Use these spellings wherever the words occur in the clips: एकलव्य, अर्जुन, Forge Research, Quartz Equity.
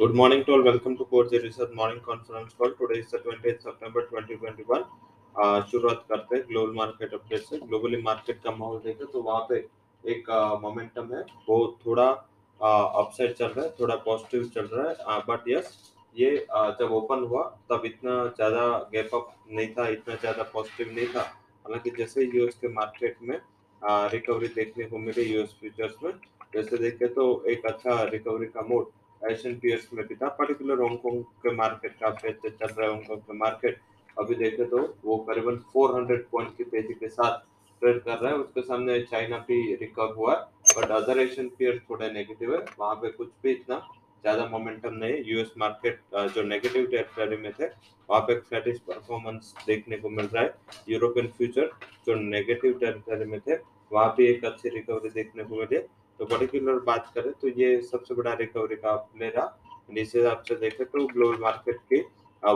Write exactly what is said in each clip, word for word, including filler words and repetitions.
Good morning to all. Welcome to Forge Research morning conference call. Today is the twentieth September twenty twenty-one. शुरुआत करते हैं global market update से. Globally market का माहौल देखें तो वहाँ पे एक मोमेंटम है, वो थोड़ा अपसाइड चल रहा है, थोड़ा पॉजिटिव चल रहा है. बट यस, ये जब ओपन हुआ तब इतना ज़्यादा गैप अप नहीं था, इतना ज़्यादा पॉजिटिव नहीं था. हालांकि जैसे यूएस के मार्केट में रिकवरी देखने को मिली, यूएस फ्यूचर्स में जैसे देखें तो एक अच्छा रिकवरी का मोड एशियन पीयर्स में भी था. पर्टिकुलर हांगकॉन्ग के मार्केट काफ़ी अच्छा चल रहा है. हांगकॉन्ग के मार्केट अभी देखें तो वो करीबन चार सौ पॉइंट की तेजी के साथ ट्रेड कर रहा है. उसके सामने चाइना भी रिकवर हुआ है, बट अदर एशियन पीयर्स थोड़े नेगेटिव है. वहाँ पे कुछ भी इतना ज़्यादा मोमेंटम नहीं है. यूएस मार्केट जो नेगेटिव टेरिटरी में थे वहाँ पे फ्लैटिश परफॉर्मेंस देखने को मिल रहा है. यूरोपियन फ्यूचर जो नेगेटिव टेरिटरी में थे वहाँ पर एक अच्छी रिकवरी देखने को मिली. तो पर्टिकुलर बात करें तो ये सबसे बड़ा रिकवरी का प्ले रहा. इस हिसाब से देखें तो ग्लोबल मार्केट की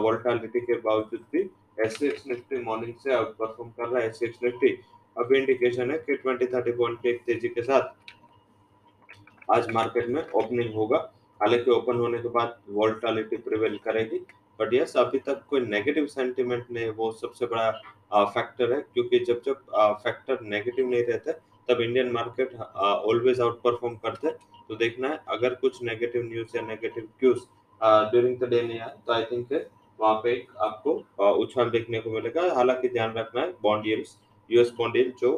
वोल्टालिटी के बावजूद भी एसएक्स निफ्टी मॉर्निंग से आउट परफॉर्म कर रहा है. एसएक्स निफ्टी अभी इंडिकेशन है कि बीस तीस पॉइंट की तेजी के साथ आज मार्केट में ओपनिंग होगा. हालांकि ओपन होने के बाद वोल्टालिटी प्रिवेल करेगी, बट यस अभी तक कोई नेगेटिव सेंटिमेंट नहीं, वो सबसे बड़ा फैक्टर है. क्योंकि जब जब फैक्टर नेगेटिव नहीं रहता तब Indian market always outperform करते. तो देखना है अगर कुछ नेगेटिव न्यूज या negative cues during the day नहीं आए तो आई थिंक वहाँ पे आपको उछाल देखने को मिलेगा. हालांकि ध्यान रखना है bond yields, US bond yield जो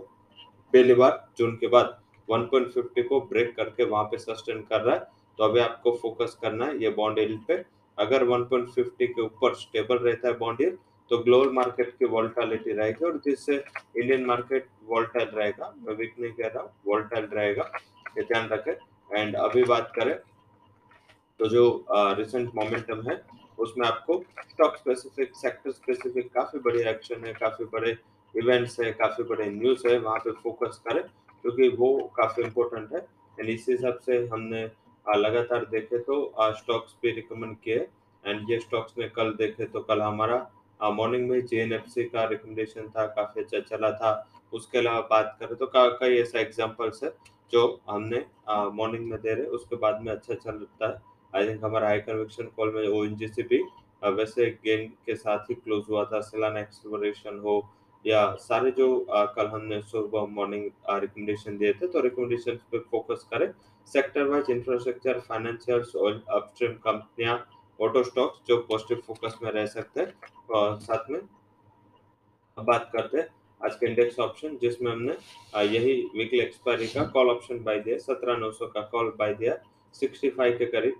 पहली बार जून के बाद एक पॉइंट पचास को ब्रेक करके वहाँ पे सस्टेन कर रहा है. तो अभी आपको फोकस करना है ये बॉन्ड यील्ड पे. अगर एक पॉइंट पचास के ऊपर स्टेबल रहता है बॉन्ड यील्ड तो ग्लोबल मार्केट की वॉल्टालिटी रहेगी और जिससे इंडियन मार्केट वॉल्टाइल रहेगा. मैं वीक नहीं कह रहा, वॉल्टाइल रहेगा, ये ध्यान रखें. एंड अभी बात करें तो जो रिसेंट uh, मोमेंटम है उसमें आपको स्टॉक स्पेसिफिक, सेक्टर स्पेसिफिक काफ़ी बड़े एक्शन है, काफ़ी बड़े इवेंट्स है, काफ़ी बड़े न्यूज़ है, वहाँ पे फोकस करें क्योंकि वो काफ़ी इम्पोर्टेंट है. एंड इसी हिसाब से हमने लगातार देखे तो स्टॉक्स पे रिकमेंड किए. एंड ये स्टॉक्स में कल देखे तो कल हमारा मॉर्निंग में जेएनएफसी का रिकमेंडेशन था, काफ़ी अच्छा चला था. उसके अलावा बात करें तो कई ऐसा एग्जाम्पल्स है जो हमने मॉर्निंग में दे रहे, उसके बाद में अच्छा चलता है. आई थिंक हमारा हाई कन्विक्शन कॉल में ओएनजीसी भी वैसे गेन के साथ ही क्लोज हुआ था. सिलान एक्सप्लोरेशन हो या सारे जो आ, कल हमने सुबह मॉर्निंग रिकमेंडेशन दिए थे, तो रिकमेंडेशन पे फोकस करें. Sector wise infrastructure, financials, oil upstream कंपनियां, ऑटो स्टॉक्स जो पॉजिटिव फोकस में रह सकते हैं. और साथ में बात करते हैं आज के इंडेक्स ऑप्शन, जिसमें हमने यही वीकली एक्सपायरी का कॉल ऑप्शन बाय दिया. सत्रह नौ सौ का कॉल बाय दिया, पैंसठ के करीब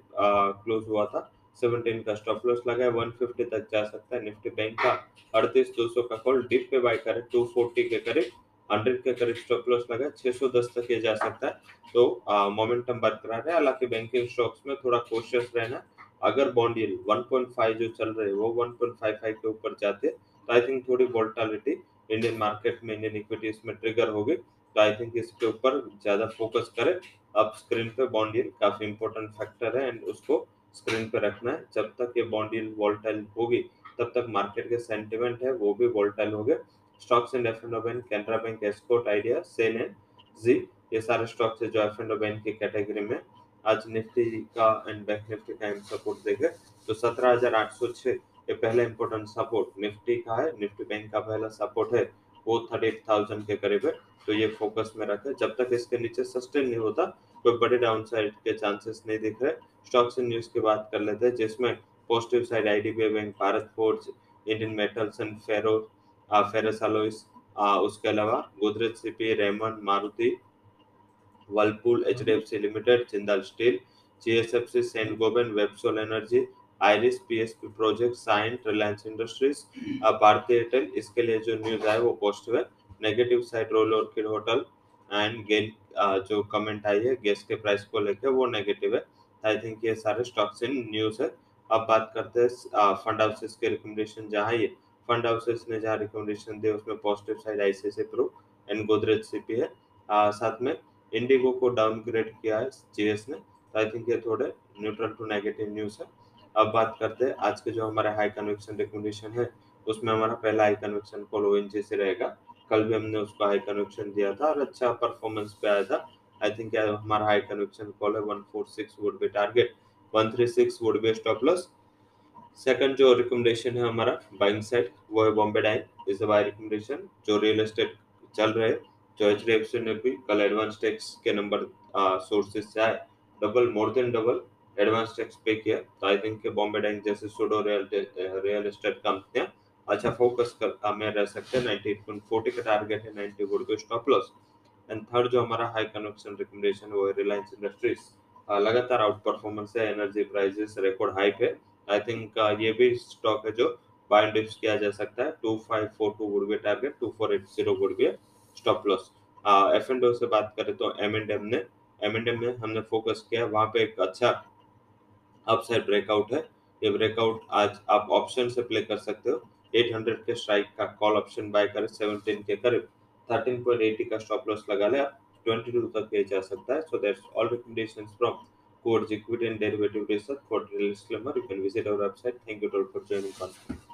क्लोज हुआ था. सत्रह का स्टॉप लॉस लगा है, एक सौ पचास तक जा सकता है. निफ्टी बैंक का अड़तीस दो सौ का कॉल डीप पे बाय करें, दो सौ चालीस के करीब, सौ के करीब स्टॉप लॉस लगा है, छह सौ दस तक ये जा सकता है. तो मोमेंटम बरकरार है. हालांकि बैंकिंग स्टॉक्स में थोड़ा कोशियस रहना. अगर बॉन्ड यील्ड एक पॉइंट पाँच जो चल रहे हैं वो एक पॉइंट पचपन के ऊपर जाते तो आई थिंक थोड़ी वोलेटिलिटी इंडियन मार्केट में, इंडियन इक्विटीज में ट्रिगर होगी. तो आई थिंक इसके ऊपर ज़्यादा फोकस करें. अब स्क्रीन पे बॉन्ड यील्ड काफ़ी इंपॉर्टेंट फैक्टर है एंड उसको स्क्रीन पे रखना है. जब तक ये बॉन्ड यील्ड वोलेटाइल होगी तब तक मार्केट के सेंटिमेंट है वो भी वोलेटाइल हो गए. Stocks and F and O bank, Canara bank, Escort, Idea, SAIL and G, ये सारे स्टॉक्स है जो एफ एंड ओ बैंक की कैटेगरी में. आज निफ्टी का एंड बैंक निफ्टी का एम सपोर्ट देखें तो सत्रह हज़ार आठ सौ छः ये पहला इंपॉर्टेंट सपोर्ट निफ्टी का है. निफ्टी बैंक का पहला सपोर्ट है वो थर्टी एट थाउजेंड के करीब है, तो ये फोकस में रखें. जब तक इसके नीचे सस्टेन नहीं होता कोई बड़े डाउनसाइड के चांसेस नहीं दिख रहे. स्टॉक्स एंड न्यूज़ की बात कर लेते हैं, जिसमें positive side IDBI bank, Bharat Forge, Indian metals and ferro ferrous alloys, उसके अलावा Godrej CP, Raymond, Maruti, Whirlpool, HDFC limited, Jindal steel, GSFC, Saint Gobain, Websol energy, Iris, PSP project, Cyient, Reliance industries, Bharti Airtel. इसके लिए जो न्यूज़ आए वो पॉजिटिव है. Negative side Royal Orchid hotel and गेन जो कमेंट आई है गैस के प्राइस को लेकर वो नेगेटिव है. आई थिंक ये सारे स्टॉक्स इन न्यूज़ है. अब बात करते हैं फंड हाउसेस के रिकमेंडेशन. जहाँ ये फंड हाउसेस ने जहाँ रिकमेंडेशन दिए उसमें positive side ICICI Pru and Godrej CP है. आ, साथ में इंडिगो को डाउनग्रेड किया है जीएस ने. तो आई थिंक ये थोड़े न्यूट्रल टू नेगेटिव न्यूज़ है. अब बात करते हैं आज के जो हमारे हाई कन्विक्शन रिकमेंडेशन है उसमें हमारा पहला हाई कन्विक्शन कॉल ओएनजीसी रहेगा. कल भी हमने उसको हाई कन्विक्शन दिया था और अच्छा परफॉर्मेंस पे आया था. आई थिंक हमारा हाई कन्विक्शन कॉल है one four six would be target. One three six would be stop loss. Second जो रिकमेंडेशन है हमारा बाइंग साइड वो है Bombay dying, is a buy recommendation. जो रियल एस्टेट चल रहे जो एच डी एफ सी ने भी कल एडवांस टैक्स के नंबर सोर्सेज से आए, double more than double advance tax pay किया, तो आई थिंक बॉम्बे डाइंग जैसे सूडो रियल रियल एस्टेट कंपनियाँ अच्छा फोकस कर हमें रह सकते हैं। नाइनटी एट फोर्टी का टारगेट है, नाइनटी वोट को स्टॉप लॉस। एंड थर्ड जो हमारा हाई कन्वेक्शन रिकमेंडेशन वो है रिलायंस इंडस्ट्रीज, लगातार आउट परफॉर्मेंस है, एनर्जी प्राइजेस रिकॉर्ड हाई पे, आई थिंक ये भी स्टॉक है जो बाय एंड डिप्स किया जा सकता है। Two five four two would be target, two four eight zero would be stop loss. F and O से बात करें तो एम एंड एम ने एम एंड एम में हमने फोकस किया, वहाँ पे एक अच्छा अपसाइड ब्रेकआउट है। ये ब्रेकआउट आज आप ऑप्शन से प्ले कर सकते हो, एट हंड्रेड के स्ट्राइक का कॉल ऑप्शन बाय करें सेवनटीन के करीब, थर्टीन पॉइंट एटी का स्टॉप लॉस लगा ले, ट्वेंटी टू तक ये जा सकता है। So that's all recommendations from Quartz Equity and Derivative Research. For the disclaimer, you can visit our website. Thank you all for joining us.